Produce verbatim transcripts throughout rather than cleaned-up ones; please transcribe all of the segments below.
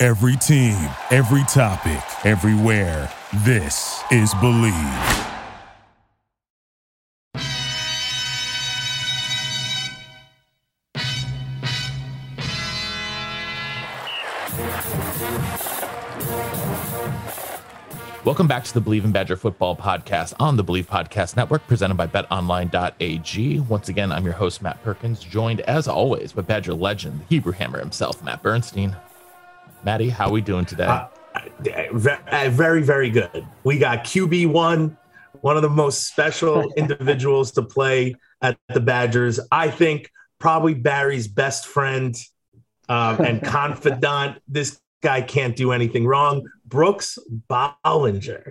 Every team, every topic, everywhere. This is Believe. Welcome back to the Believe in Badger Football podcast on the Believe Podcast Network, presented by bet online dot a g. Once again, I'm your host, Matt Perkins, joined as always by Badger legend, the Hebrew Hammer himself, Matt Bernstein. Matty, how are we doing today? Uh, very, very good. We got Q B one, one of the most special individuals to play at the Badgers. I think probably Barry's best friend uh, and confidant. This guy can't do anything wrong. Brooks Bollinger.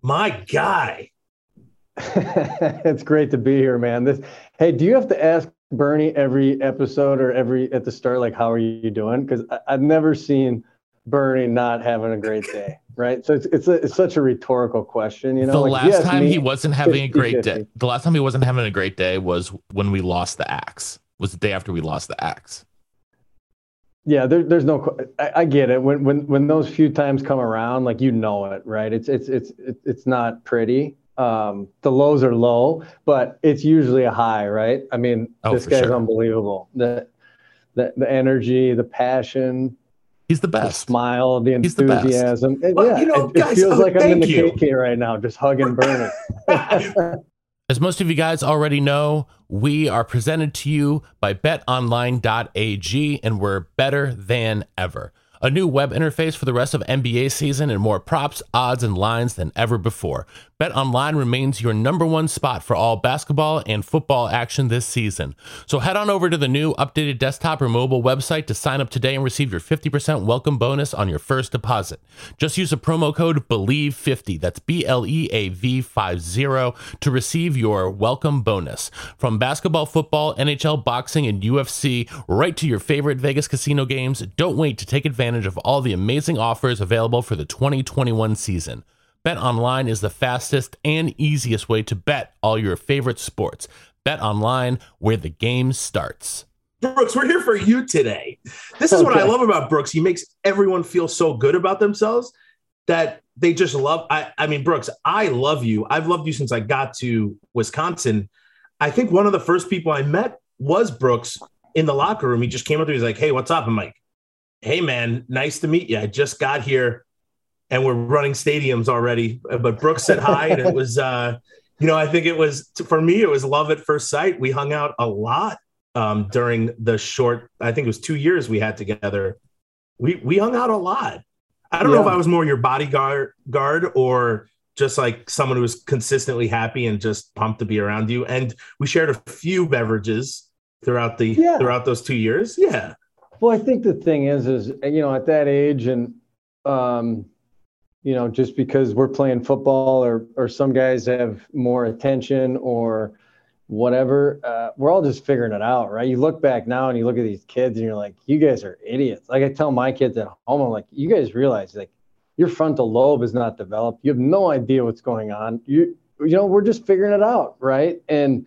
My guy. It's great to be here, man. This. Hey, do you have to ask Bernie every episode or every at the start, like, how are you doing? Because I've never seen Bernie not having a great day, right? So it's it's, a, it's such a rhetorical question, you know. The like, last yes, time me, he wasn't having a great fifty day. The last time he wasn't having a great day was when we lost the axe. Was the day after we lost the axe. Yeah, there, there's no. I, I get it. When when when those few times come around, like, you know it, right? It's it's it's it's not pretty. Um, the lows are low, but it's usually a high, right? I mean, oh, this guy's sure. Unbelievable. The, the the energy, the passion. He's the best. The smile, the enthusiasm. The it, well, yeah, you know, it, guys, it feels oh, like I'm in the you. K K right now, just hugging Bernie. As most of you guys already know, we are presented to you by bet online dot a g, and we're better than ever. A new web interface for the rest of N B A season and more props, odds, and lines than ever before. BetOnline remains your number one spot for all basketball and football action this season. So head on over to the new updated desktop or mobile website to sign up today and receive your fifty percent welcome bonus on your first deposit. Just use the promo code believe fifty, that's B L E A V fifty, to receive your welcome bonus. From basketball, football, N H L, boxing, and U F C, right to your favorite Vegas casino games, don't wait to take advantage of all the amazing offers available for the twenty twenty-one season. BetOnline is the fastest and easiest way to bet all your favorite sports. BetOnline, where the game starts. Brooks, we're here for you today. This is okay. What I love about Brooks. He makes everyone feel so good about themselves that they just love. I, I mean, Brooks, I love you. I've loved you since I got to Wisconsin. I think one of the first people I met was Brooks in the locker room. He just came up to me. He's like, hey, what's up? I'm like, hey, man, nice to meet you. I just got here and we're running stadiums already. But Brooks said hi, and it was, uh, you know, I think it was, for me, it was love at first sight. We hung out a lot um, during the short, I think it was two years we had together. We we hung out a lot. I don't yeah. know if I was more your bodyguard guard or just like someone who was consistently happy and just pumped to be around you. And we shared a few beverages throughout the yeah. throughout those two years. Yeah. Well, I think the thing is, is, you know, at that age and, um, you know, just because we're playing football or, or some guys have more attention or whatever, uh, we're all just figuring it out, right? You look back now and you look at these kids and you're like, you guys are idiots. Like I tell my kids at home, I'm like, you guys realize like your frontal lobe is not developed. You have no idea what's going on. You, you know, we're just figuring it out. Right. And,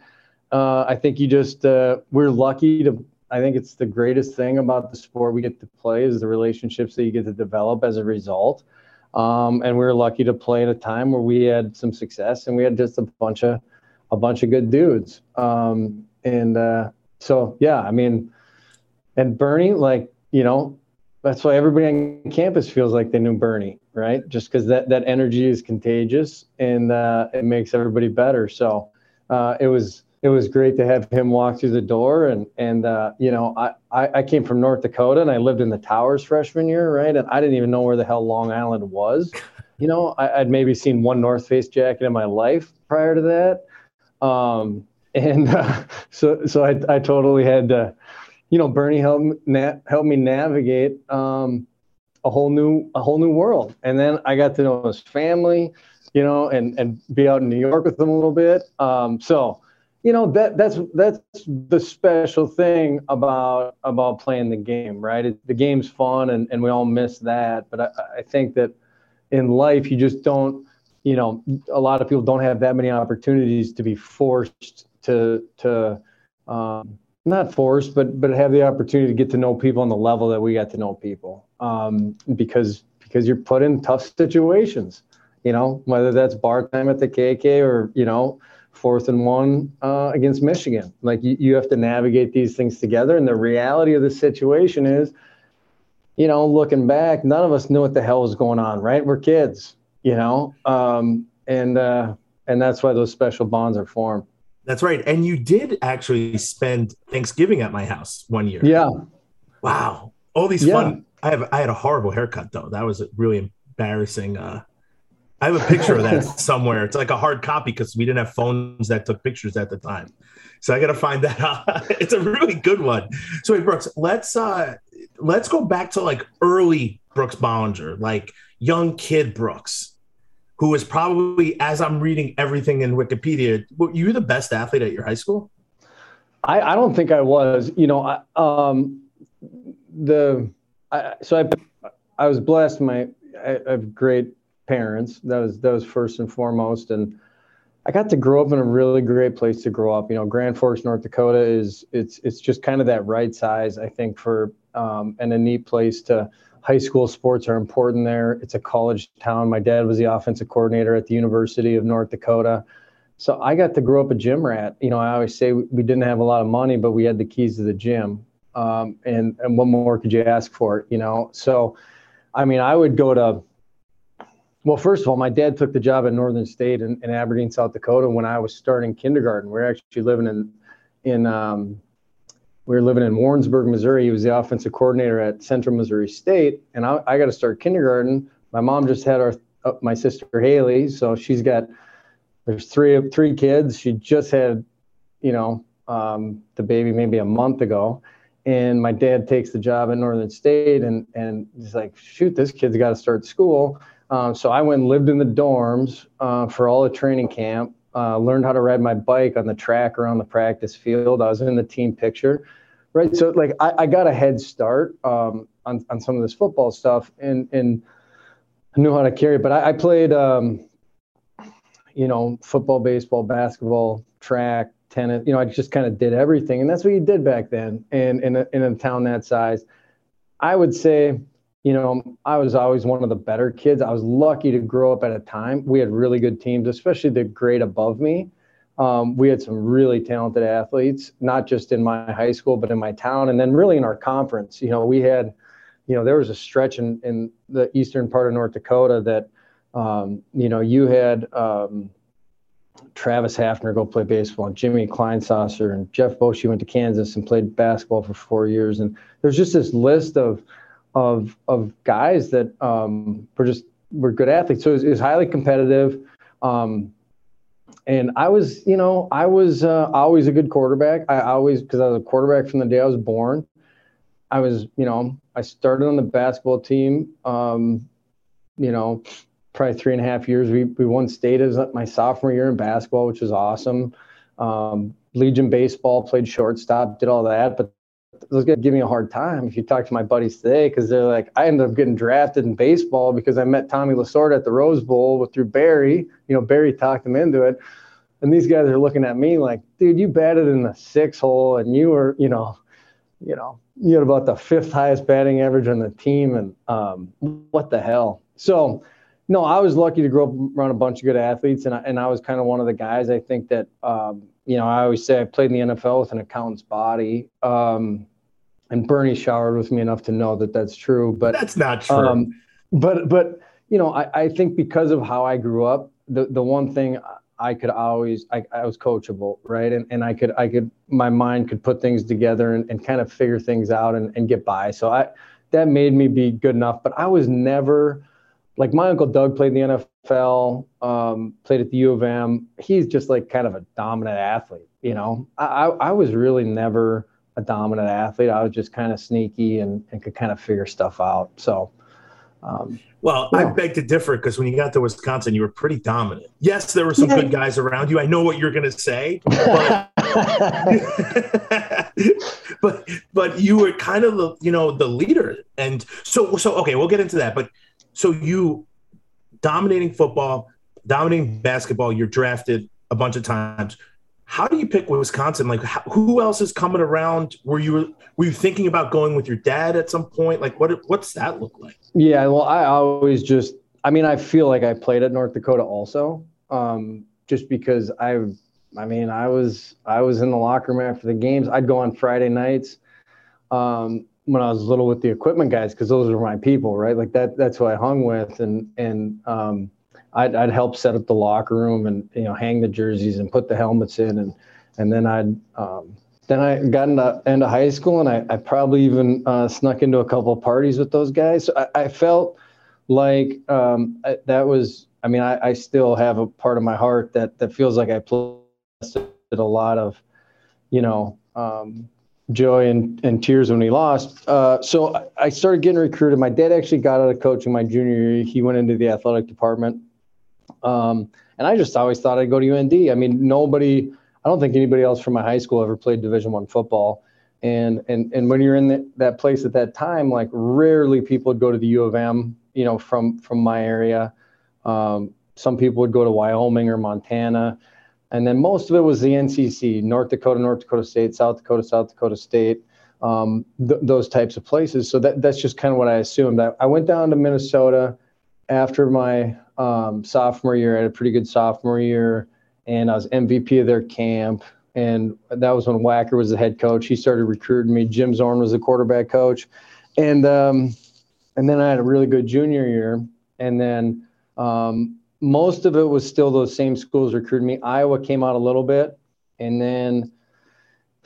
uh, I think you just, uh, we're lucky to, I think it's the greatest thing about the sport we get to play is the relationships that you get to develop as a result. Um, and we were lucky to play at a time where we had some success and we had just a bunch of, a bunch of good dudes. Um, and uh, so, yeah, I mean, and Bernie, like, you know, that's why everybody on campus feels like they knew Bernie, right? Just because that, that energy is contagious and uh, it makes everybody better. So uh, it was, It was great to have him walk through the door. And, and uh, you know, I, I, I came from North Dakota and I lived in the towers freshman year, right? And I didn't even know where the hell Long Island was. You know, I, I'd maybe seen one North Face jacket in my life prior to that. Um, and uh, so so I, I totally had to, you know, Bernie helped, na- helped me navigate um, a whole new, a whole new world. And then I got to know his family, you know, and, and be out in New York with him a little bit. Um, so, you know, that that's, that's the special thing about, about playing the game, right? It, the game's fun and, and we all miss that. But I, I think that in life, you just don't, you know, a lot of people don't have that many opportunities to be forced to, to, um, not forced, but but have the opportunity to get to know people on the level that we got to know people, um, because because you're put in tough situations, you know, whether that's bar time at the K K or, you know, fourth and one uh, against Michigan. Like you, you have to navigate these things together. And the reality of the situation is, you know, looking back, none of us knew what the hell was going on, right? We're kids, you know, um, and uh, and that's why those special bonds are formed. That's right. And you did actually spend Thanksgiving at my house one year. Yeah. Wow. All these yeah. fun. I have, I had a horrible haircut though. That was a really embarrassing. Uh, I have a picture of that somewhere. It's like a hard copy because we didn't have phones that took pictures at the time. So I got to find that out. It's a really good one. So wait, Brooks, let's, uh, let's go back to like early Brooks Bollinger, like young kid Brooks, who was probably, as I'm reading everything in Wikipedia, were you the best athlete at your high school? I, I don't think I was. You know, I, um, the I, so I I was blessed. My I, I have great parents. That was that was first and foremost, and I got to grow up in a really great place to grow up. You know, Grand Forks, North Dakota is it's it's just kind of that right size, I think, for um, and a neat place to. High school sports are important there. It's a college town. My dad was the offensive coordinator at the University of North Dakota. So I got to grow up a gym rat. You know, I always say we didn't have a lot of money, but we had the keys to the gym. Um, and, and what more could you ask for, you know? So, I mean, I would go to, well, first of all, my dad took the job at Northern State in, in Aberdeen, South Dakota when I was starting kindergarten. We were actually living in, in, um, We were living in Warrensburg, Missouri. He was the offensive coordinator at Central Missouri State. And I, I got to start kindergarten. My mom just had our uh, my sister, Haley. So she's got, there's three three kids. She just had, you know, um, the baby maybe a month ago. And my dad takes the job at Northern State. And, and he's like, shoot, this kid's got to start school. Um, so I went and lived in the dorms uh, for all the training camp. Uh, learned how to ride my bike on the track around the practice field. I was in the team picture, right? So like I, I got a head start um, on on some of this football stuff, and and I knew how to carry it. But I, I played, um, you know, football, baseball, basketball, track, tennis. You know, I just kind of did everything, and that's what you did back then. And in a, in a town that size, I would say. You know, I was always one of the better kids. I was lucky to grow up at a time. We had really good teams, especially the grade above me. Um, we had some really talented athletes, not just in my high school, but in my town. And then really in our conference, you know, we had, you know, there was a stretch in, in the eastern part of North Dakota that, um, you know, you had um, Travis Hafner go play baseball and Jimmy Kleinsasser and Jeff Boshi went to Kansas and played basketball for four years. And there's just this list of, of of guys that um, were just were good athletes. So it was, it was highly competitive. Um, and I was, you know, I was uh, always a good quarterback. I always, because I was a quarterback from the day I was born. I was, you know, I started on the basketball team, um, you know, probably three and a half years. We, we won state as my sophomore year in basketball, which was awesome. Um, Legion baseball, played shortstop, did all that. But those guys give me a hard time if you talk to my buddies today, because they're like, I ended up getting drafted in baseball because I met Tommy Lasorda at the Rose Bowl with, through Barry. You know, Barry talked him into it. And these guys are looking at me like, dude, you batted in the six hole and you were, you know, you know, you had about the fifth highest batting average on the team. And um, what the hell? So, no, I was lucky to grow up around a bunch of good athletes. And I, and I was kind of one of the guys, I think that, um, you know, I always say I played in the N F L with an accountant's body. Um, and Bernie showered with me enough to know that that's true. But that's not true. Um, but, but you know, I, I think because of how I grew up, the, the one thing I could always, I, I was coachable, right? And and I could, I could, my mind could put things together and, and kind of figure things out and, and get by. So I, that made me be good enough. But I was never, like my Uncle Doug played in the N F L, um, played at the U of M. He's just like kind of a dominant athlete, you know? I, I, I was really never a dominant athlete. I was just kind of sneaky and, and could kind of figure stuff out. So Um, well, yeah. I beg to differ, because when you got to Wisconsin, you were pretty dominant. Yes, there were some yeah. good guys around you. I know what you're going to say, but, but but you were kind of the, you know, the leader. And so so okay, we'll get into that. But so you dominating football, dominating basketball. You're drafted a bunch of times. How do you pick Wisconsin? Like, how, who else is coming around? Were you were you thinking about going with your dad at some point? Like, what what's that look like? Yeah, well, I always just – I mean, I feel like I played at North Dakota also, um, just because I I mean, I was I was in the locker room after the games. I'd go on Friday nights um, when I was little with the equipment guys, because those were my people, right? Like, that that's who I hung with, and and um, – I'd, I'd help set up the locker room and, you know, hang the jerseys and put the helmets in. And, and then I'd, um, then I got into, into high school, and I, I probably even uh, snuck into a couple of parties with those guys. So I, I felt like um, I, that was, I mean, I, I still have a part of my heart that, that feels like I played a lot of, you know, um, joy and, and tears when we lost. Uh, so I, I started getting recruited. My dad actually got out of coaching my junior year. He went into the athletic department. Um, and I just always thought I'd go to U N D. I mean, nobody, I don't think anybody else from my high school ever played Division I football. And, and, and when you're in the, that place at that time, like, rarely people would go to the U of M, you know, from, from my area. Um, some people would go to Wyoming or Montana. And then most of it was the N C C, North Dakota, North Dakota State, South Dakota, South Dakota State, um, th- those types of places. So that, that's just kind of what I assumed. I, I went down to Minnesota after my um, sophomore year. I had a pretty good sophomore year, and I was M V P of their camp. And that was when Wacker was the head coach. He started recruiting me. Jim Zorn was the quarterback coach. And um, and then I had a really good junior year. And then um, most of it was still those same schools recruiting me. Iowa came out a little bit. And then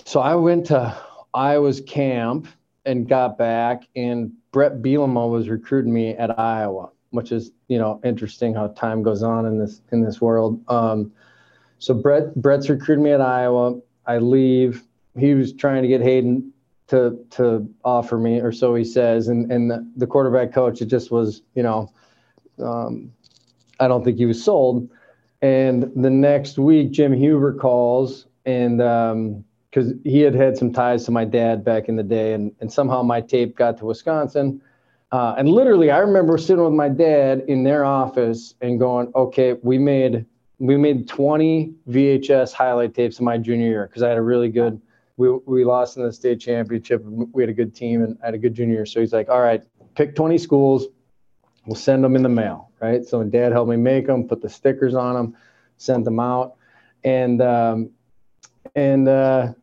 so I went to Iowa's camp and got back, and Brett Bielema was recruiting me at Iowa, which is, you know, interesting how time goes on in this in this world. Um, so Brett Brett's recruited me at Iowa. I leave. He was trying to get Hayden to to offer me, or so he says. And and the, the quarterback coach, it just was, you know, um, I don't think he was sold. And the next week, Jim Hueber calls, and because um, he had had some ties to my dad back in the day, and and somehow my tape got to Wisconsin. Uh, and literally, I remember sitting with my dad in their office and going, okay, we made we made twenty V H S highlight tapes in my junior year, because I had a really good – we we lost in the state championship. We had a good team, and I had a good junior year. So he's like, all right, pick twenty schools. We'll send them in the mail, right? So dad helped me make them, put the stickers on them, sent them out. And, um, and uh,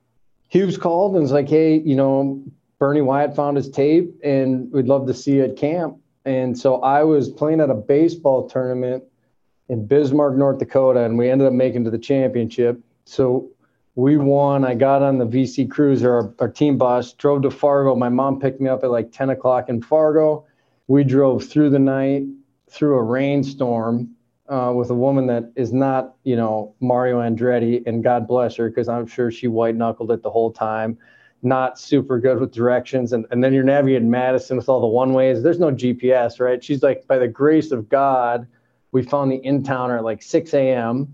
Hughes called and was like, hey, you know – Bernie Wyatt found his tape, and we'd love to see you at camp. And so I was playing at a baseball tournament in Bismarck, North Dakota, and we ended up making it to the championship. So we won. I got on the V C Cruiser, our, our team bus, drove to Fargo. My mom picked me up at like ten o'clock in Fargo. We drove through the night, through a rainstorm, uh, with a woman that is not, you know, Mario Andretti, and God bless her, because I'm sure she white-knuckled it the whole time. Not super good with directions. And, and then you're navigating Madison with all the one-ways. There's no G P S, right? She's like, by the grace of God, we found the in-towner at like six a.m.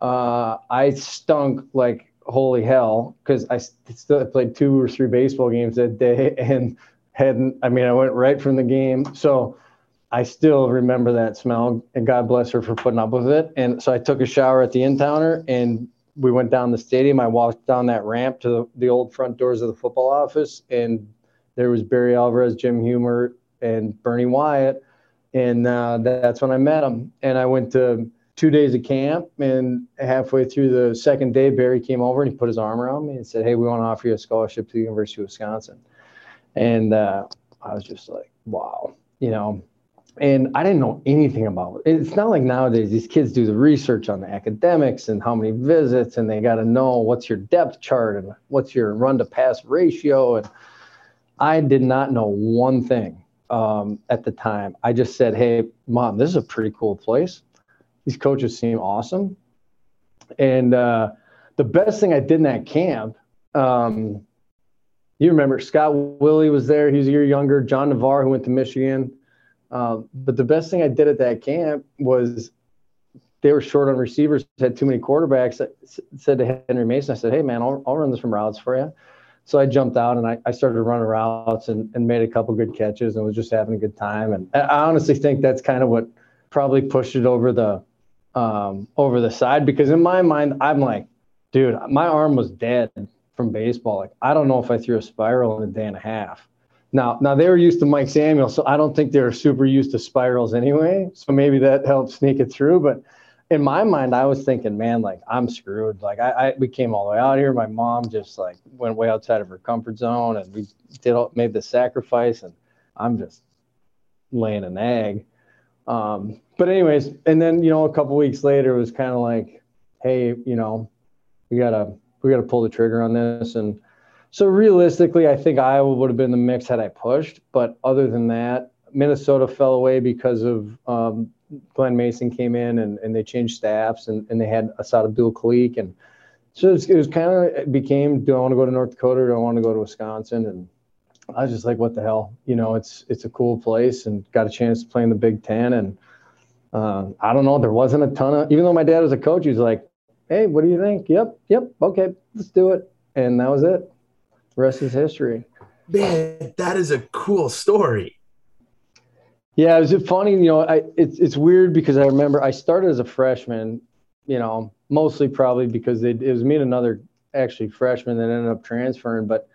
Uh, I stunk like holy hell, because I still played two or three baseball games that day, and hadn't, I mean, I went right from the game. So I still remember that smell, and God bless her for putting up with it. And so I took a shower at the in-towner, and we went down the stadium. I walked down that ramp to the, the old front doors of the football office, and there was Barry Alvarez, Jim Hueber, and Bernie Wyatt. And uh, that's when I met him. And I went to two days of camp, and halfway through the second day, Barry came over and he put his arm around me and said, hey, we want to offer you a scholarship to the University of Wisconsin. And uh, I was just like, wow, you know. And I didn't know anything about it. It's not like nowadays these kids do the research on the academics and how many visits, and they got to know what's your depth chart and what's your run-to-pass ratio. And I did not know one thing um, at the time. I just said, hey, Mom, this is a pretty cool place. These coaches seem awesome. And uh, the best thing I did in that camp, um, you remember Scott Willie was there. He's a year younger. John Navarre, who went to Michigan. Um, but the best thing I did at that camp was they were short on receivers, had too many quarterbacks. I said to Henry Mason, I said, hey, man, I'll, I'll run this from routes for you. So I jumped out and I, I started running routes and, and made a couple good catches and was just having a good time. And I honestly think that's kind of what probably pushed it over the um, over the side, because in my mind, I'm like, dude, my arm was dead from baseball. Like, I don't know if I threw a spiral in a day and a half. Now, now they were used to Mike Samuel, so I don't think they were super used to spirals anyway. So maybe that helped sneak it through. But in my mind, I was thinking, man, like, I'm screwed. Like, I, I we came all the way out here. My mom just, like, went way outside of her comfort zone, and we did all, made the sacrifice, and I'm just laying an egg. Um, but anyways, and then, you know, a couple weeks later, it was kind of like, hey, you know, we got to we got to pull the trigger on this. And so realistically, I think Iowa would have been the mix had I pushed. But other than that, Minnesota fell away because of um, – Glenn Mason came in and, and they changed staffs and, and they had Asad Abdul-Khalik. And so it was, was kind of, it became, do I want to go to North Dakota or do I want to go to Wisconsin? And I was just like, what the hell? You know, it's it's a cool place and got a chance to play in the Big Ten. And uh, I don't know, there wasn't a ton of, even though my dad was a coach, he was like, hey, what do you think? Yep, yep, okay, let's do it. And that was it. The rest is history. Man, that is a cool story. Yeah, it was funny, you know, I, it's it's weird because I remember I started as a freshman, you know, mostly probably because they, it was me and another actually freshman that ended up transferring, but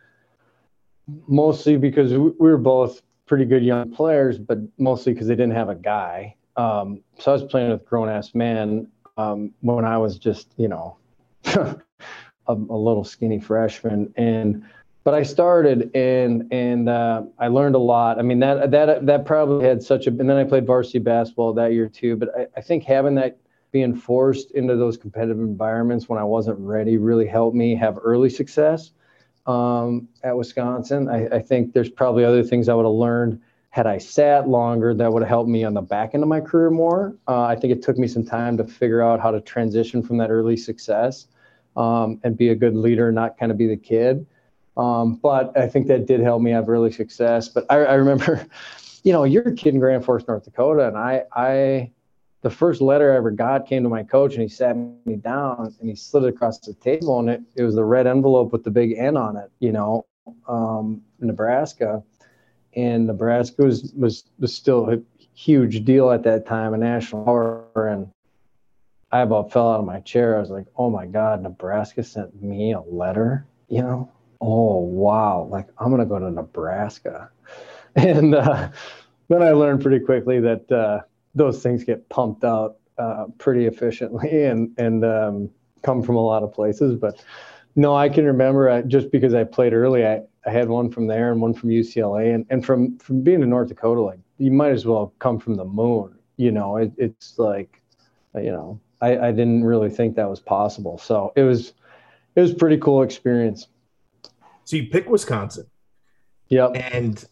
mostly because we were both pretty good young players, but mostly because they didn't have a guy. Um, so I was playing with grown-ass men um, when I was just, you know, a, a little skinny freshman. And But I started and and uh, I learned a lot. I mean, that that that probably had such a – and then I played varsity basketball that year too. But I, I think having that being forced into those competitive environments when I wasn't ready really helped me have early success um, at Wisconsin. I, I think there's probably other things I would have learned had I sat longer that would have helped me on the back end of my career more. Uh, I think it took me some time to figure out how to transition from that early success um, and be a good leader, not kind of be the kid. Um, but I think that did help me have early success. But I, I remember, you know, you're a kid in Grand Forks, North Dakota. And I, I, the first letter I ever got came to my coach, and he sat me down and he slid it across the table, and it, it was the red envelope with the big N on it, you know, um, Nebraska. And Nebraska was, was, was still a huge deal at that time, a national power. And I about fell out of my chair. I was like, oh my God, Nebraska sent me a letter, you know? Oh, wow. Like, I'm going to go to Nebraska. And uh, then I learned pretty quickly that uh, those things get pumped out uh, pretty efficiently and, and um, come from a lot of places. But no, I can remember I, just because I played early, I, I had one from there and one from U C L A. And, and from, from being in North Dakota, like, you might as well come from the moon. You know, it, it's like, you know, I, I didn't really think that was possible. So it was it was a pretty cool experience. So you pick Wisconsin. Yep. And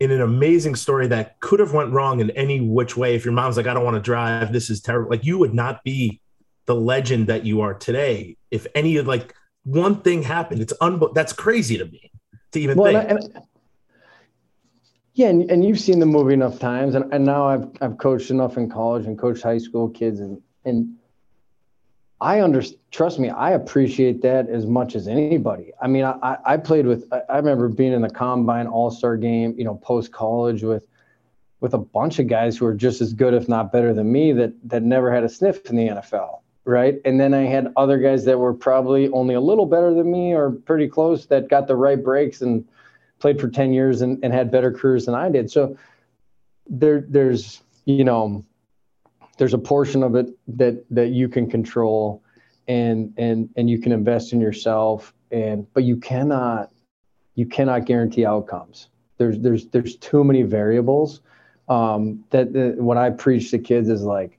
in an amazing story that could have went wrong in any which way, if your mom's like, I don't want to drive, this is terrible. Like, you would not be the legend that you are today if any of, like, one thing happened. It's unbo- That's crazy to me to even well, think. And I, and I, yeah, and, and you've seen the movie enough times. And, and now I've I've coached enough in college and coached high school kids. And, and I understand. Trust me, I appreciate that as much as anybody. I mean, I, I played with, I remember being in the Combine All-Star game, you know, post-college with with a bunch of guys who were just as good, if not better than me, that that never had a sniff in the N F L, right? And then I had other guys that were probably only a little better than me or pretty close that got the right breaks and played for ten years and, and had better careers than I did. So there, there's, you know, there's a portion of it that that you can control and and and you can invest in yourself, and but you cannot you cannot guarantee outcomes. There's there's there's too many variables. um that, that what I preach to kids is like,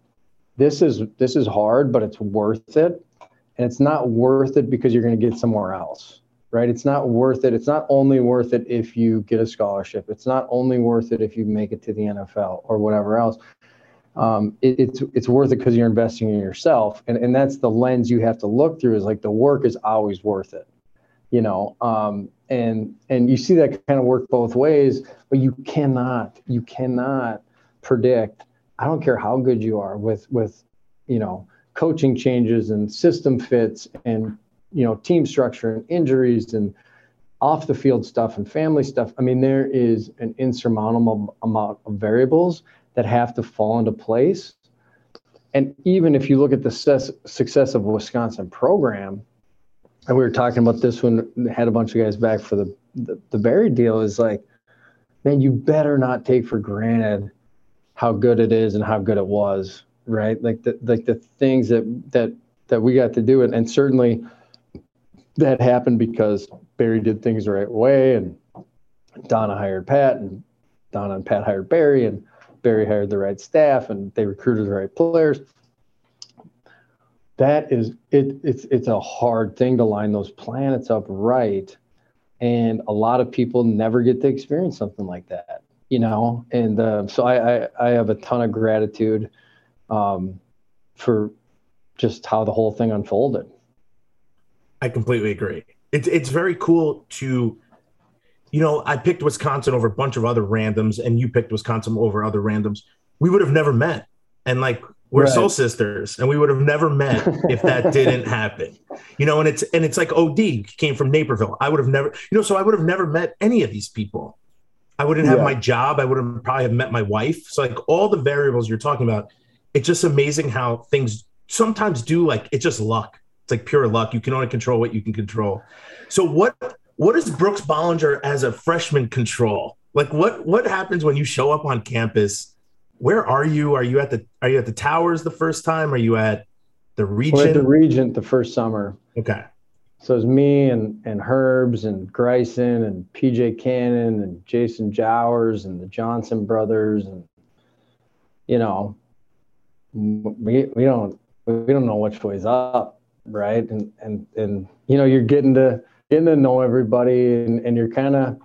this is this is hard, but it's worth it. And it's not worth it because you're going to get somewhere else, right? It's not worth it. It's not only worth it if you get a scholarship. It's not only worth it if you make it to the N F L or whatever else. Um, it, it's it's worth it because you're investing in yourself, and and that's the lens you have to look through. Is like, the work is always worth it, you know. Um, and and you see that kind of work both ways, but you cannot you cannot predict. I don't care how good you are with, with, you know, coaching changes and system fits and, you know, team structure and injuries and off the field stuff and family stuff. I mean, there is an insurmountable amount of variables that have to fall into place. And even if you look at the success of Wisconsin program, and we were talking about this when we had a bunch of guys back for the, the, the Barry deal, is like, man, you better not take for granted how good it is and how good it was, right? Like the, like the things that, that, that we got to do it. And certainly that happened because Barry did things the right way, and Donna hired Pat, and Donna and Pat hired Barry, and Barry hired the right staff, and they recruited the right players. That is, it, it's, it's a hard thing to line those planets up right. And a lot of people never get to experience something like that, you know? And uh, so I, I, I have a ton of gratitude um, for just how the whole thing unfolded. I completely agree. It's, it's very cool to, you know, I picked Wisconsin over a bunch of other randoms, and you picked Wisconsin over other randoms. We would have never met. And like, we're right. soul sisters, and we would have never met if that didn't happen, you know, and it's, and it's like O D came from Naperville. I would have never, you know, so I would have never met any of these people. I wouldn't have yeah. my job. I wouldn't probably have met my wife. So like all the variables you're talking about, it's just amazing how things sometimes do, like, it's just luck. It's like pure luck. You can only control what you can control. So what, what does Brooks Bollinger as a freshman control? Like what, what happens when you show up on campus? Where are you? Are you at the Are you at the Towers the first time? Are you at the Regent? We're at the Regent the first summer. Okay. So it's me and and Herbs and Grayson and P J Cannon and Jason Jowers and the Johnson brothers, and you know, we we don't we don't know which way's up, right? And and and you know, you're getting to getting to know everybody, and and you're kind of.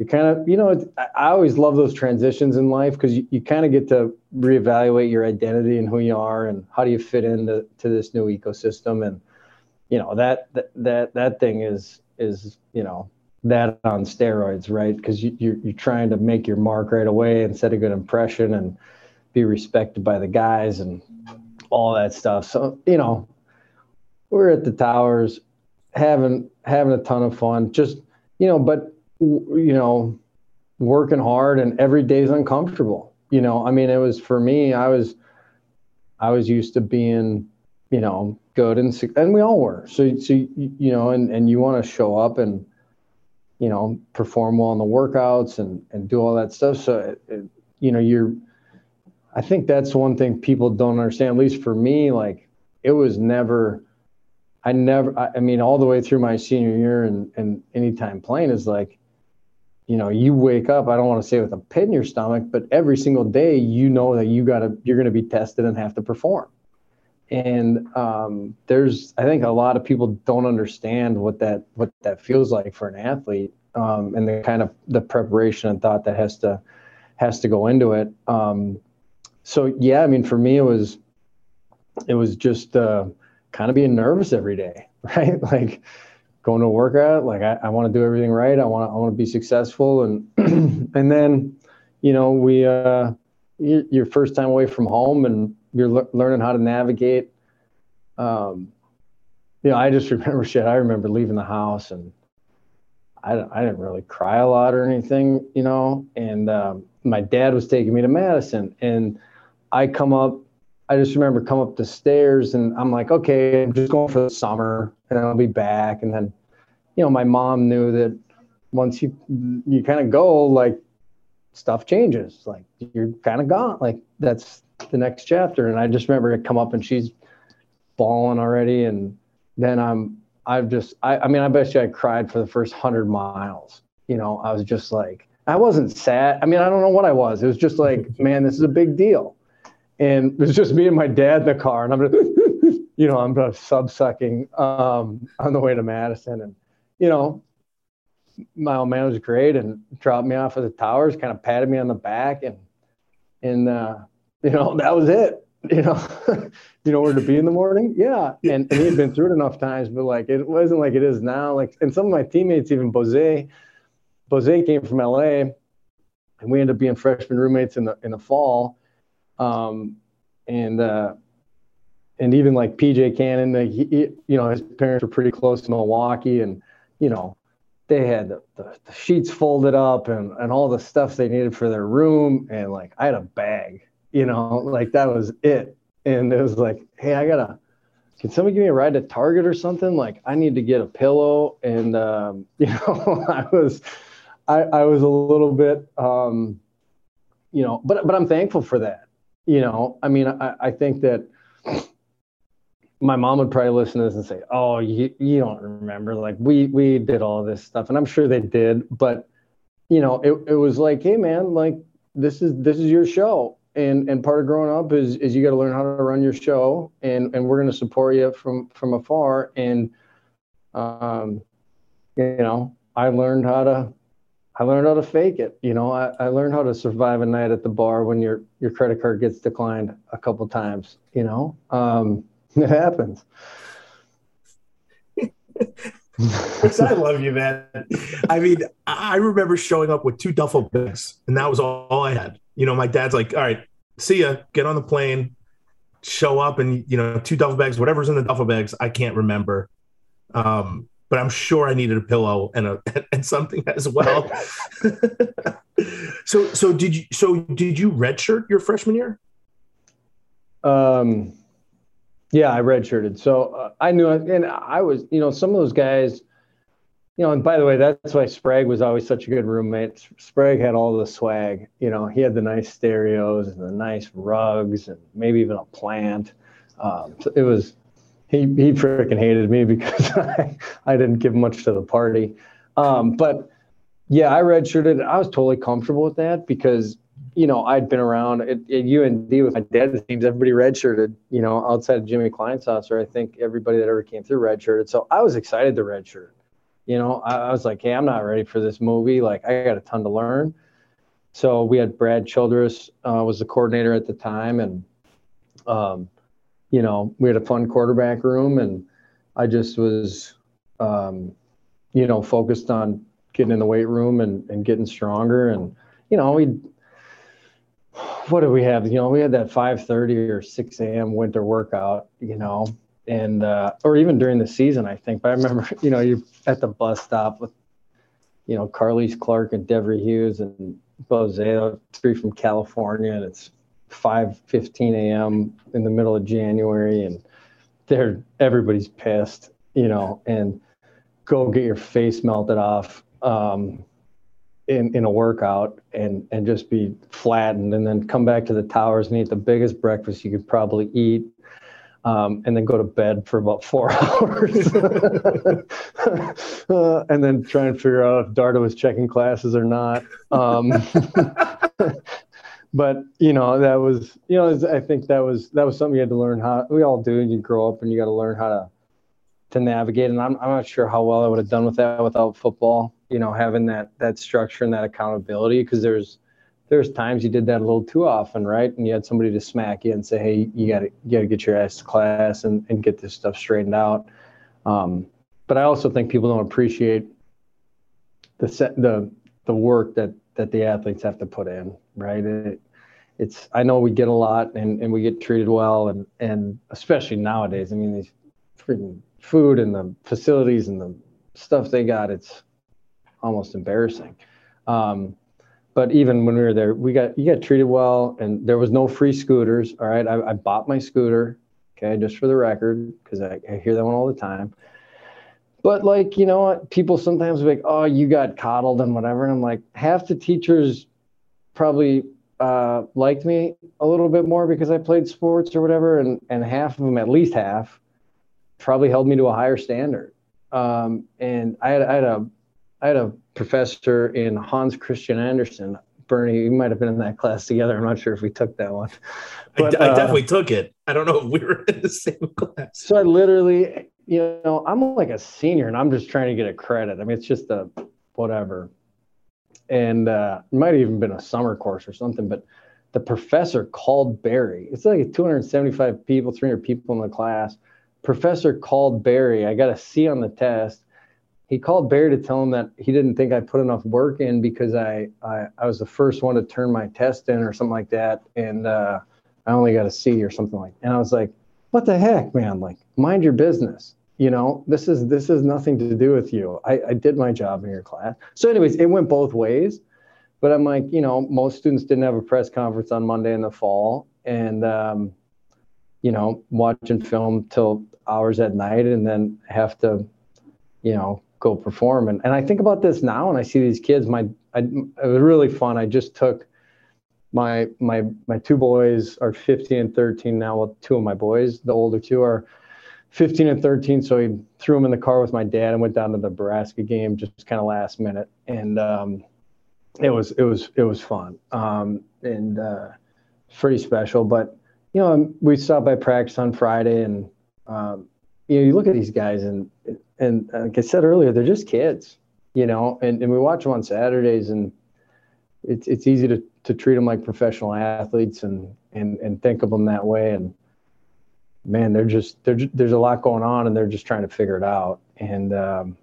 You kind of, you know, it's, I always love those transitions in life, because you, you kind of get to reevaluate your identity and who you are and how do you fit into to this new ecosystem. And, you know, that that that, that thing is, is, you know, that on steroids, right? Because you, you're, you're trying to make your mark right away and set a good impression and be respected by the guys and all that stuff. So, you know, we're at the Towers having having a ton of fun, just, you know, but you know, working hard, and every day's uncomfortable. You know, I mean, it was for me, I was, I was used to being, you know, good and, and we all were. So, so, you know, and, and you want to show up and, you know, perform well in the workouts and, and do all that stuff. So, it, it, you know, you're, I think that's one thing people don't understand, at least for me, like it was never, I never, I, I mean, all the way through my senior year and, and anytime playing is like, you know, you wake up, I don't want to say with a pit in your stomach, but every single day, you know that you got to, you're going to be tested and have to perform. And um, there's, I think a lot of people don't understand what that, what that feels like for an athlete, um, and the kind of the preparation and thought that has to, has to go into it. Um, so yeah, I mean, for me, it was, it was just uh, kind of being nervous every day, right? Like, going to a workout, like I, I want to do everything right. I want to, I want to be successful. And, and then, you know, we, uh, you, your first time away from home, and you're le- learning how to navigate. Um, you know, I just remember shit. I remember leaving the house, and I don't, I didn't really cry a lot or anything, you know? And, um, my dad was taking me to Madison, and I come up, I just remember come up the stairs, and I'm like, okay, I'm just going for the summer and I'll be back. And then, you know, my mom knew that once you, you kind of go, like stuff changes, like you're kind of gone. Like that's the next chapter. And I just remember it come up, and she's bawling already. And then I'm, I've just, I, I mean, I bet you I cried for the first hundred miles. You know, I was just like, I wasn't sad. I mean, I don't know what I was. It was just like, man, this is a big deal. And it was just me and my dad in the car, and I'm just, you know, I'm just sub-sucking um, on the way to Madison. And, you know, my old man was great and dropped me off at the Towers, kind of patted me on the back. And, and uh, you know, that was it. You know, you know where to be in the morning? Yeah. And, and he had been through it enough times, but, like, it wasn't like it is now. Like, and some of my teammates, even Bose, Bose came from L A, and we ended up being freshman roommates in the in the fall. Um, and, uh, and even like P J Cannon, like he, he, you know, his parents were pretty close to Milwaukee, and, you know, they had the, the, the sheets folded up and, and all the stuff they needed for their room. And like, I had a bag, you know, like that was it. And it was like, hey, I gotta, can somebody give me a ride to Target or something? Like, I need to get a pillow. And, um, you know, I was, I, I was a little bit, um, you know, but, but I'm thankful for that. You know, I mean, I, I think that my mom would probably listen to this and say, oh, you, you don't remember, like we, we did all this stuff, and I'm sure they did, but you know, it, it was like, hey man, like this is, this is your show. And, and part of growing up is, is you got to learn how to run your show, and, and we're going to support you from, from afar. And, um, you know, I learned how to, I learned how to fake it. You know, I, I learned how to survive a night at the bar when your, your credit card gets declined a couple times, you know, um, it happens. I love you, man. I mean, I remember showing up with two duffel bags, and that was all, all I had. You know, my dad's like, all right, see ya, get on the plane, show up, and, you know, two duffel bags, whatever's in the duffel bags, I can't remember. Um, but I'm sure I needed a pillow and a, and something as well. so, so did you, so did you redshirt your freshman year? Um, Yeah, I redshirted. So uh, I knew, and I was, you know, some of those guys, you know, and by the way, that's why Sprague was always such a good roommate. Sprague had all the swag, you know, he had the nice stereos and the nice rugs and maybe even a plant. Um, so it was, he, he freaking hated me because I, I didn't give much to the party. Um, but yeah, I redshirted. I was totally comfortable with that because, you know, I'd been around at, at U N D with my dad's teams. Everybody redshirted, you know, outside of Jimmy Kleinsasser. I think everybody that ever came through redshirted. So I was excited to redshirt. You know, I, I was like, hey, I'm not ready for this movie. Like, I got a ton to learn. So we had Brad Childress uh, was the coordinator at the time. And, um, you know, we had a fun quarterback room. And I just was, um, you know, focused on getting in the weight room and, and getting stronger. And, you know, we what did we have? You know, we had that five thirty or six a.m. winter workout, you know, and, uh, or even during the season, I think, but I remember, you know, you're at the bus stop with, you know, Carlise Clark and Devery Hughes and Bo Zale, three from California, and it's five fifteen a.m. in the middle of January, and they're, everybody's pissed, you know, and go get your face melted off. Um, In, in a workout and, and just be flattened, and then come back to the towers and eat the biggest breakfast you could probably eat, um, and then go to bed for about four hours. uh, and then try and figure out if Darda was checking classes or not. Um, but, you know, that was, you know, I think that was that was something you had to learn how, we all do, and you grow up and you got to learn how to, to navigate. And I'm, I'm not sure how well I would have done with that without football. You know, having that that structure and that accountability, because there's there's times you did that a little too often, right? And you had somebody to smack you and say, hey, you gotta you gotta get your ass to class and, and get this stuff straightened out. Um, but I also think people don't appreciate the set, the the work that that the athletes have to put in, right? It, it's I know we get a lot and, and we get treated well, and and especially nowadays. I mean, these freaking food and the facilities and the stuff they got, it's almost embarrassing. Um, but even when we were there, we got, you got treated well, and there was no free scooters. All right. I, I bought my scooter. Okay. Just for the record, cause I, I hear that one all the time, but like, you know what, people sometimes are like, oh, you got coddled and whatever. And I'm like, half the teachers probably, uh, liked me a little bit more because I played sports or whatever. And, and half of them, at least half, probably held me to a higher standard. Um, and I had, I had a, I had a professor in Hans Christian Andersen, Bernie, you might've been in that class together. I'm not sure if we took that one. But, I, I definitely uh, took it. I don't know if we were in the same class. So I literally, you know, I'm like a senior and I'm just trying to get a credit. I mean, it's just a whatever. And uh, it might've even been a summer course or something, but the professor called Barry. It's like two hundred seventy-five people, three hundred people in the class. Professor called Barry. I got a C on the test. He called Barry to tell him that he didn't think I put enough work in because I, I, I was the first one to turn my test in or something like that. And uh, I only got a C or something like that. And I was like, what the heck, man? Like, mind your business. You know, this is this is nothing to do with you. I, I did my job in your class. So anyways, it went both ways. But I'm like, you know, most students didn't have a press conference on Monday in the fall. And, um, you know, watching film till hours at night and then have to, you know, go perform. And, and I think about this now and I see these kids. My I, it was really fun. I just took my my my two boys are fifteen and thirteen now. Well, two of my boys, the older two, are fifteen and thirteen, so he threw them in the car with my dad and went down to the Nebraska game just kind of last minute, and um, it was it was it was fun um, and uh, pretty special. But you know, we stopped by practice on Friday, and um, you know, you look at these guys, and and like I said earlier, they're just kids, you know, and, and we watch them on Saturdays, and it's it's easy to to treat them like professional athletes and and and think of them that way, and man, they're just, they're just there's a lot going on, and they're just trying to figure it out. And um,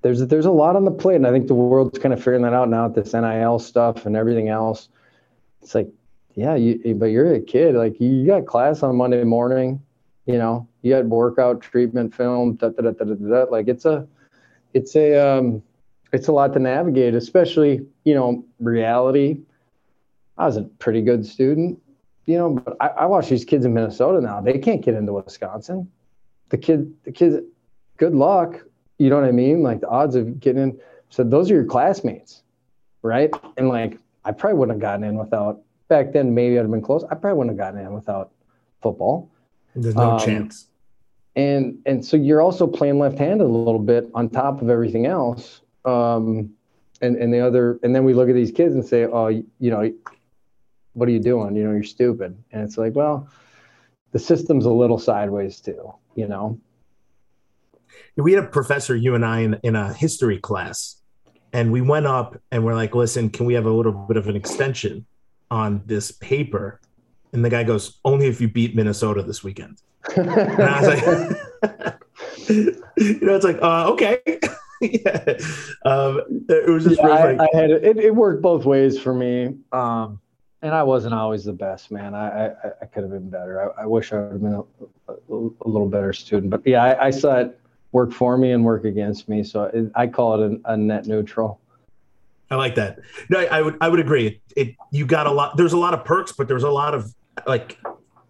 there's there's a lot on the plate, and I think the world's kind of figuring that out now with this N I L stuff and everything else. It's like, yeah, you, but you're a kid. Like, you got class on Monday morning, you know, you had workout, treatment, film, da da da da da da. Like, it's a it's a um, it's a lot to navigate, especially, you know, reality. I was a pretty good student. You know, but I, I watch these kids in Minnesota now. They can't get into Wisconsin. The kid, the kids, good luck. You know what I mean? Like, the odds of getting in. So those are your classmates, right? And, like, I probably wouldn't have gotten in without – back then maybe I'd have been close. I probably wouldn't have gotten in without football. There's no um, chance. And and so you're also playing left-handed a little bit on top of everything else. Um, and, and the other – and then we look at these kids and say, oh, you, you know – what are you doing? You know, you're stupid. And it's like, well, the system's a little sideways too, you know? We had a professor, you and I, in, in a history class, and we went up and we're like, listen, can we have a little bit of an extension on this paper? And the guy goes, only if you beat Minnesota this weekend. And I was like, you know, it's like, uh, okay. Yeah. Um, it was just yeah, really I, like, I had it, it worked both ways for me. Um, And I wasn't always the best, man. I I, I could have been better. I, I wish I would have been a, a little better student. But, yeah, I, I saw it work for me and work against me. So it, I call it a, a net neutral. I like that. No, I, I would I would agree. It, it you got a lot. There's a lot of perks, but there's a lot of, like,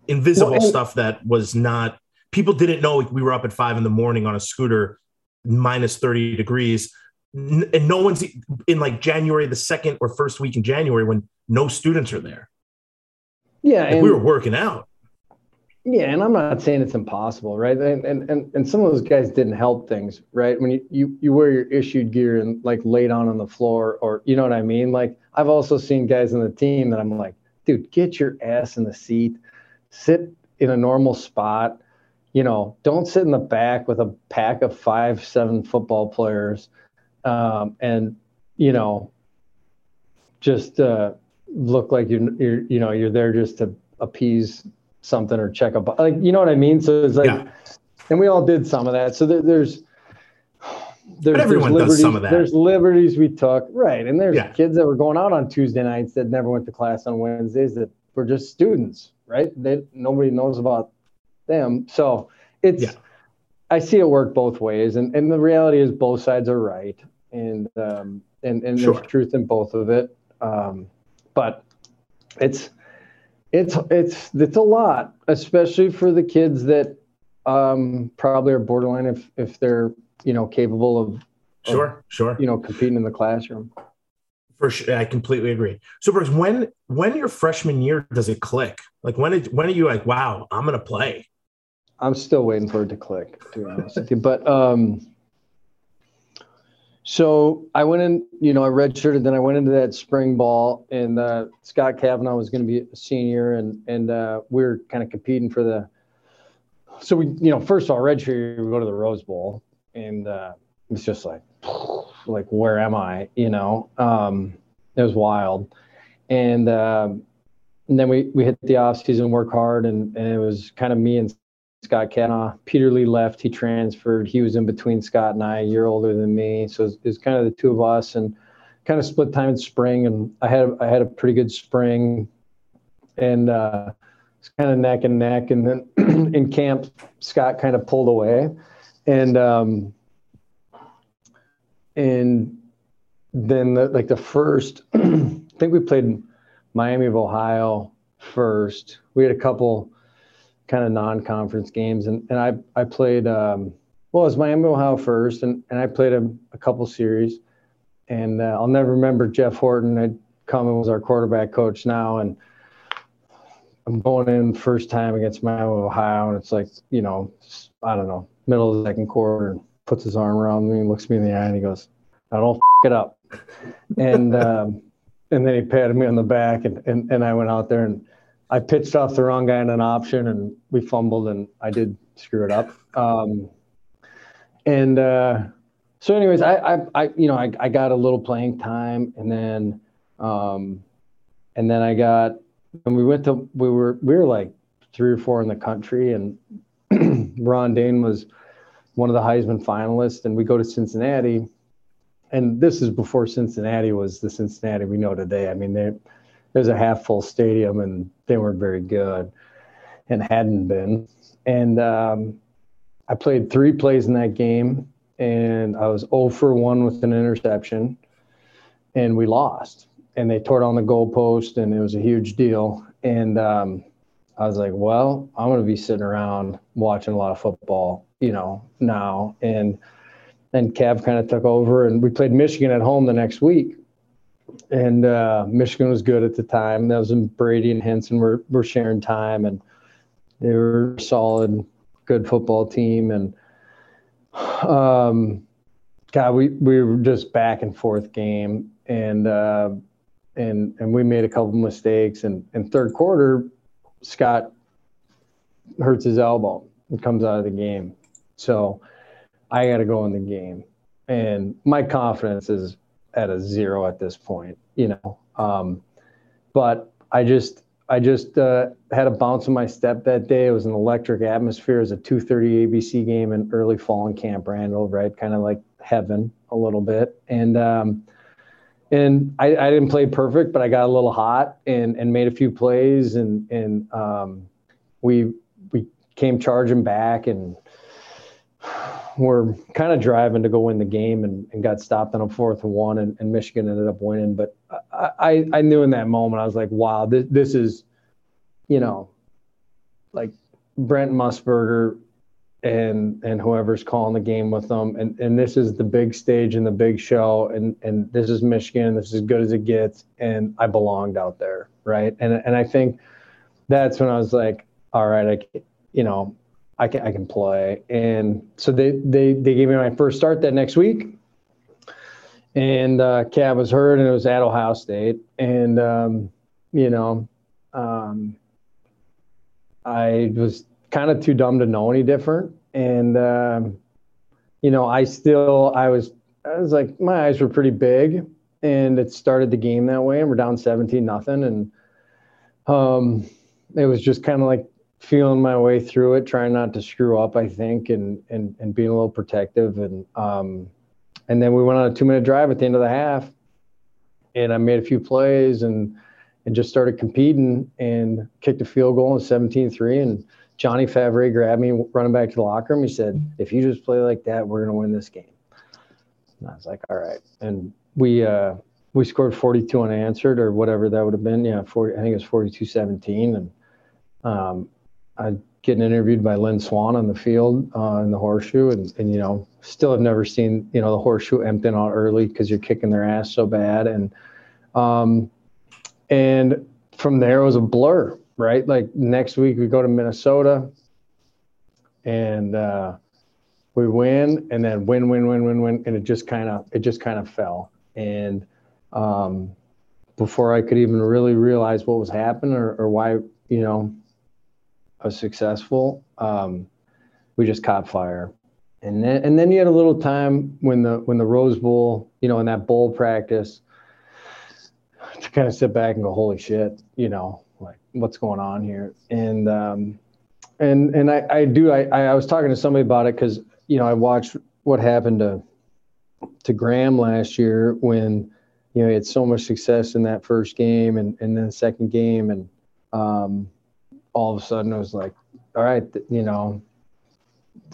invisible well, and, stuff that was not – people didn't know we were up at five in the morning on a scooter, minus thirty degrees. And no one's in, like, January, the second or first week in January when no students are there. Yeah. Like, and we were working out. Yeah. And I'm not saying it's impossible. Right. And, and, and, and some of those guys didn't help things. Right. When you, you, you wear your issued gear and, like, lay down on the floor, or, you know what I mean? Like, I've also seen guys on the team that I'm like, dude, get your ass in the seat, sit in a normal spot, you know, don't sit in the back with a pack of five, seven football players. Um, and, you know, just uh, look like you're, you're, you know, you're there just to appease something or check up. Like, you know what I mean? So it's like, yeah. And we all did some of that. So there, there's, there's, but everyone there's liberties, does some of that. There's liberties we took. Right. And there's yeah. kids that were going out on Tuesday nights that never went to class on Wednesdays that were just students, right? They, nobody knows about them. So it's, yeah. I see it work both ways, and, and the reality is both sides are right, and um, and and sure. There's truth in both of it. Um, but it's it's it's it's a lot, especially for the kids that um, probably are borderline if if they're you know capable of sure of, sure you know competing in the classroom. For sure, I completely agree. So, Brooks, when when your freshman year does it click? Like, when it, when are you like, wow, I'm gonna play? I'm still waiting for it to click, to be honest with you. But um, so I went in, you know, I redshirted. Then I went into that spring ball, and uh, Scott Kavanaugh was going to be a senior, and and uh, we were kind of competing for the. So we, you know, first of all, redshirt, we go to the Rose Bowl, and uh, it's just like, like, where am I? You know, um, it was wild, and uh, and then we we hit the off season, work hard, and and it was kind of me and Scott Kavanaugh. Peter Lee left. He transferred. He was in between Scott and I, a year older than me. So it's it kind of the two of us, and kind of split time in spring. And I had I had a pretty good spring, and uh, it's kind of neck and neck. And then in camp, Scott kind of pulled away. And um, and then the, like the first, I think we played Miami of Ohio first. We had a couple kind of non-conference games. And, and I, I played, um, well, it was Miami of Ohio first. And, and I played a, a couple series. And uh, I'll never remember Jeff Horton had come and was our quarterback coach now. And I'm going in first time against Miami of Ohio. And it's like, you know, I don't know, middle of the second quarter, and puts his arm around me and looks me in the eye and he goes, "Now don't f*** it up." And um, and then he patted me on the back. And, and, and I went out there and I pitched off the wrong guy in an option and we fumbled and I did screw it up. Um, and, uh, So, anyways, I, I, I, you know, I, I got a little playing time, and then, um, and then I got, and we went to, we were, we were like three or four in the country, and Ron Dane was one of the Heisman finalists, and we go to Cincinnati, and this is before Cincinnati was the Cincinnati we know today. I mean, there, there's a half full stadium, and they weren't very good, and hadn't been, and um, I played three plays in that game. And I was zero for one with an interception, and we lost. And they tore down the goalpost, and it was a huge deal. And um, I was like, well, I'm going to be sitting around watching a lot of football, you know, now. And then Cav kind of took over, and we played Michigan at home the next week. And uh, Michigan was good at the time. That was when Brady and Henson were, were sharing time, and they were a solid, good football team. And Um, God, we, we were just back and forth game, and uh, and and we made a couple mistakes. And in third quarter, Scott hurts his elbow and comes out of the game. So I got to go in the game, and my confidence is at a zero at this point, you know. Um, but I just I just uh, had a bounce in my step that day. It was an electric atmosphere. It was a two thirty A B C game in early fall in Camp Randall, right? Kind of like heaven a little bit. And um, and I, I didn't play perfect, but I got a little hot and, and made a few plays. And and um, we we came charging back and were kind of driving to go win the game and, and got stopped on a fourth and one, and, and Michigan ended up winning. But I, I, I knew in that moment, I was like, wow, this, this is, you know, like Brent Musburger and and whoever's calling the game with them. And, and this is the big stage and the big show. And, and this is Michigan. This is as good as it gets. And I belonged out there, right? And and I think that's when I was like, all right, I, you know, I can I can play. And so they they they gave me my first start that next week. And uh, Cav was hurt, and it was at Ohio State. And, um, you know, um, I was kind of too dumb to know any different. And, um, you know, I still – I was I was like, my eyes were pretty big, and it started the game that way, and we're down seventeen nothing. And um, it was just kind of like feeling my way through it, trying not to screw up, I think, and and, and being a little protective. And um, and then we went on a two-minute drive at the end of the half, and I made a few plays and and just started competing and kicked a field goal in seventeen three. And Johnny Favre grabbed me running back to the locker room. He said, "If you just play like that, we're going to win this game." And I was like, all right. And we uh, we scored forty-two unanswered or whatever that would have been. Yeah, forty, I think it was forty-two seventeen. And um, I getting interviewed by Lynn Swan on the field uh, in the horseshoe, and, and, you know, still have never seen, you know, the horseshoe emptying out early because you're kicking their ass so bad. And, um, and from there it was a blur, right? Like next week we go to Minnesota and uh, we win and then win, win, win, win, win. And it just kind of, it just kind of fell. And um, before I could even really realize what was happening or, or why, you know, I was successful. Um, we just caught fire, and then and then you had a little time when the when the Rose Bowl, you know, in that bowl practice, to kind of sit back and go, "Holy shit!" You know, like what's going on here? And um, and and I, I do I I was talking to somebody about it because you know I watched what happened to to Graham last year when you know he had so much success in that first game and and then the second game and um. all of a sudden I was like, all right, you know,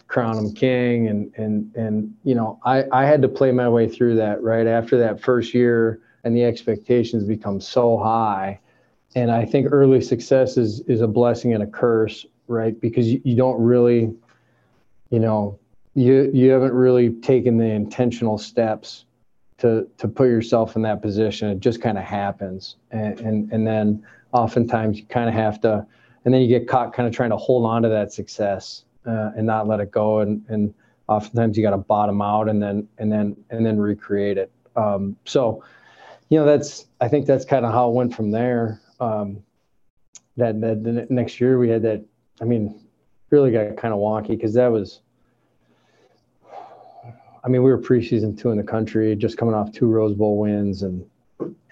crown him king. And, and, and, you know, I, I had to play my way through that right after that first year, and the expectations become so high. And I think early success is, is a blessing and a curse, right? Because you, you don't really, you know, you, you haven't really taken the intentional steps to, to put yourself in that position. It just kind of happens. And, and, and then oftentimes you kind of have to, and then you get caught kind of trying to hold on to that success uh, and not let it go. And, and oftentimes you got to bottom out and then, and then, and then recreate it. Um, so, you know, that's, I think that's kind of how it went from there. Um, that, that the next year we had that, I mean, really got kind of wonky because that was, I mean, we were preseason two in the country, just coming off two Rose Bowl wins. And,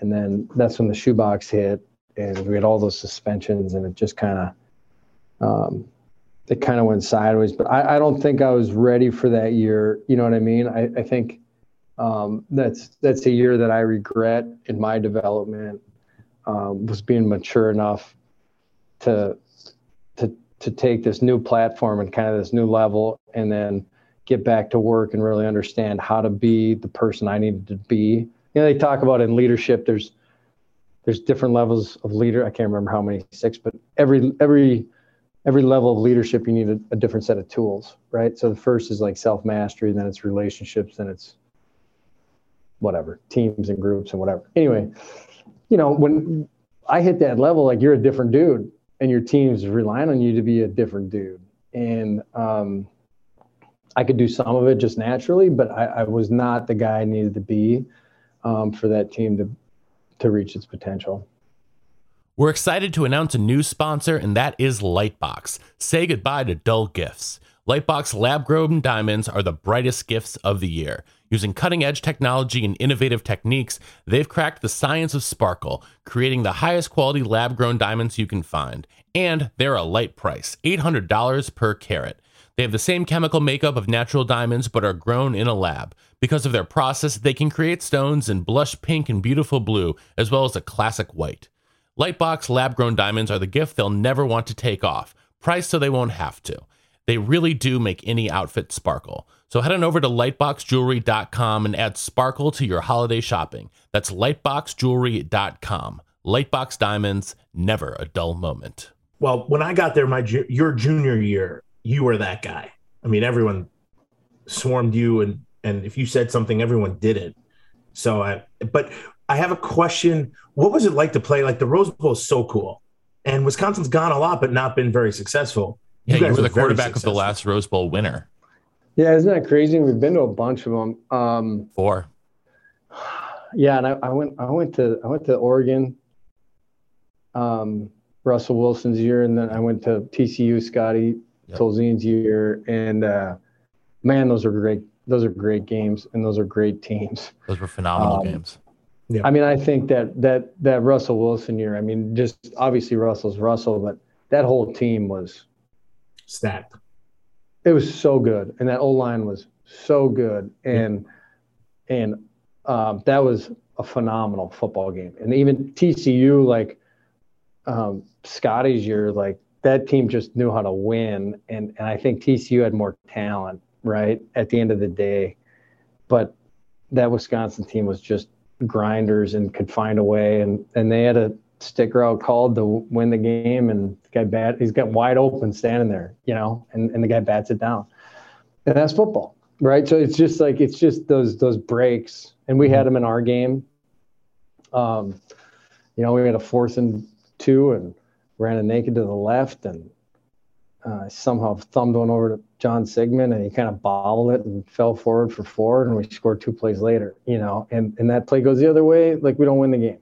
and then that's when the shoebox hit and we had all those suspensions, and it just kind of, um, it kind of went sideways, but I, I don't think I was ready for that year. You know what I mean? I, I think, um, that's, that's a year that I regret in my development. Um, was being mature enough to, to, to take this new platform and kind of this new level and then get back to work and really understand how to be the person I needed to be. You know, they talk about in leadership, there's, there's different levels of leader. I can't remember how many, six, but every, every, every level of leadership, you need a, a different set of tools, right? So the first is like self-mastery, then it's relationships, then it's whatever, teams and groups and whatever. Anyway, you know, when I hit that level, like you're a different dude and your team's relying on you to be a different dude. And um, I could do some of it just naturally, but I, I was not the guy I needed to be um, for that team to, to reach its potential. We're excited to announce a new sponsor, and that is Lightbox. Say goodbye to dull gifts. Lightbox lab-grown diamonds are the brightest gifts of the year. Using cutting-edge technology and innovative techniques, they've cracked the science of sparkle, creating the highest quality lab-grown diamonds you can find. And they're a light price, eight hundred dollars per carat. They have the same chemical makeup of natural diamonds, but are grown in a lab. Because of their process, they can create stones in blush pink and beautiful blue, as well as a classic white. Lightbox lab-grown diamonds are the gift they'll never want to take off, priced so they won't have to. They really do make any outfit sparkle. So head on over to lightbox jewelry dot com and add sparkle to your holiday shopping. That's lightbox jewelry dot com. Lightbox Diamonds, never a dull moment. Well, when I got there, my ju- your junior year, you were that guy. I mean, everyone swarmed you, and, and if you said something, everyone did it. So I, but I have a question. What was it like to play? Like, the Rose Bowl is so cool, and Wisconsin's gone a lot but not been very successful. You yeah, you were the quarterback of the last Rose Bowl winner. Yeah, isn't that crazy? We've been to a bunch of them. Um, Four. Yeah, and I, I went. I went to. I went to Oregon. Um, Russell Wilson's year, and then I went to T C U. Scotty yep. Tolzien's year, and uh, man, those are great. Those are great games, and those are great teams. Those were phenomenal um, games. Yeah. I mean, I think that that that Russell Wilson year. I mean, just obviously Russell's Russell, but that whole team was stacked. It was so good, and that O-line was so good, and yeah. and um, that was a phenomenal football game. And even T C U, like um, Scotty's year, like that team just knew how to win, and and I think T C U had more talent, right, at the end of the day. But that Wisconsin team was just grinders and could find a way, and and they had a sticker out called to win the game, and the guy bat he's got wide open standing there, you know, and, and the guy bats it down, and that's football, right? So it's just like it's just those those breaks, and we had them in our game. Um, you know, we had a fourth and two, and ran a naked to the left, and uh, somehow thumbed one over to John Sigmund, and he kind of bobbled it and fell forward for four, and we scored two plays later, you know, and and that play goes the other way, like we don't win the game.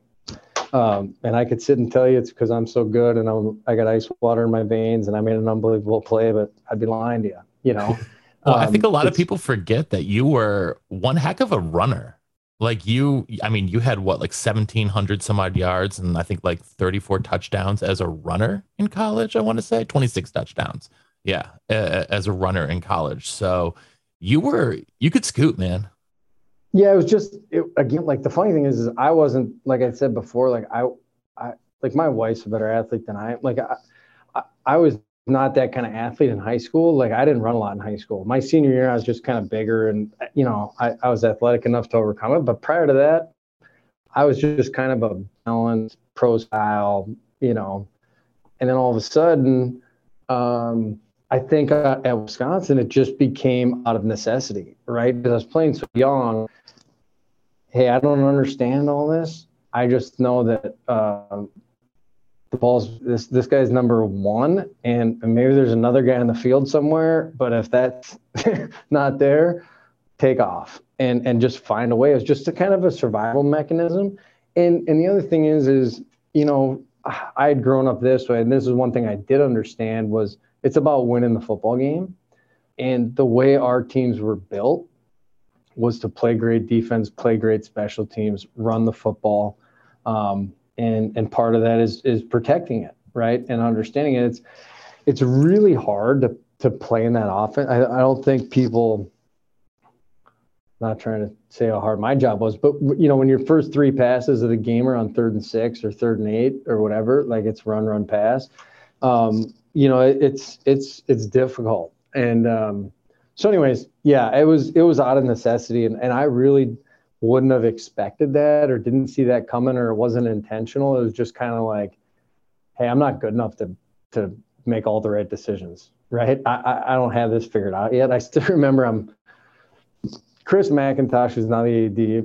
Um, and I could sit and tell you it's because I'm so good and I'm, I got ice water in my veins and I made an unbelievable play, but I'd be lying to you, you know? Well, um, I think a lot of people forget that you were one heck of a runner. Like you, I mean, you had what, like seventeen hundred some odd yards and I think like thirty-four touchdowns as a runner in college. I want to say twenty-six touchdowns. Yeah. Uh, as a runner in college. So you were, you could scoot, man. Yeah, it was just it, again. Like the funny thing is, is I wasn't like I said before. Like I, I like my wife's a better athlete than I am. Like I, I, I was not that kind of athlete in high school. Like, I didn't run a lot in high school. My senior year, I was just kind of bigger, and, you know, I, I was athletic enough to overcome it. But prior to that, I was just kind of a balanced pro style, you know. And then all of a sudden, um, I think uh, at Wisconsin, it just became out of necessity, right? Because I was playing so young. Hey, I don't understand all this. I just know that uh, the ball's this this guy's number one, and maybe there's another guy in the field somewhere. But if that's not there, take off and and just find a way. It's just a kind of a survival mechanism. And and the other thing is is you know, I had grown up this way, and this is one thing I did understand was it's about winning the football game. And the way our teams were built was to play great defense, play great special teams, run the football. Um, and and part of that is is protecting it, right? And understanding it. It's it's really hard to to play in that offense. I, I don't think people, not trying to say how hard my job was, but, you know, when your first three passes of the game are on third and six or third and eight or whatever, like it's run, run, pass, um, you know, it, it's it's it's difficult. And um, so anyways, yeah, it was it was out of necessity, and, and I really wouldn't have expected that or didn't see that coming, or it wasn't intentional. It was just kind of like, hey, I'm not good enough to to make all the right decisions, right? I, I, I don't have this figured out yet. I still remember I'm Chris McIntosh is now the A D.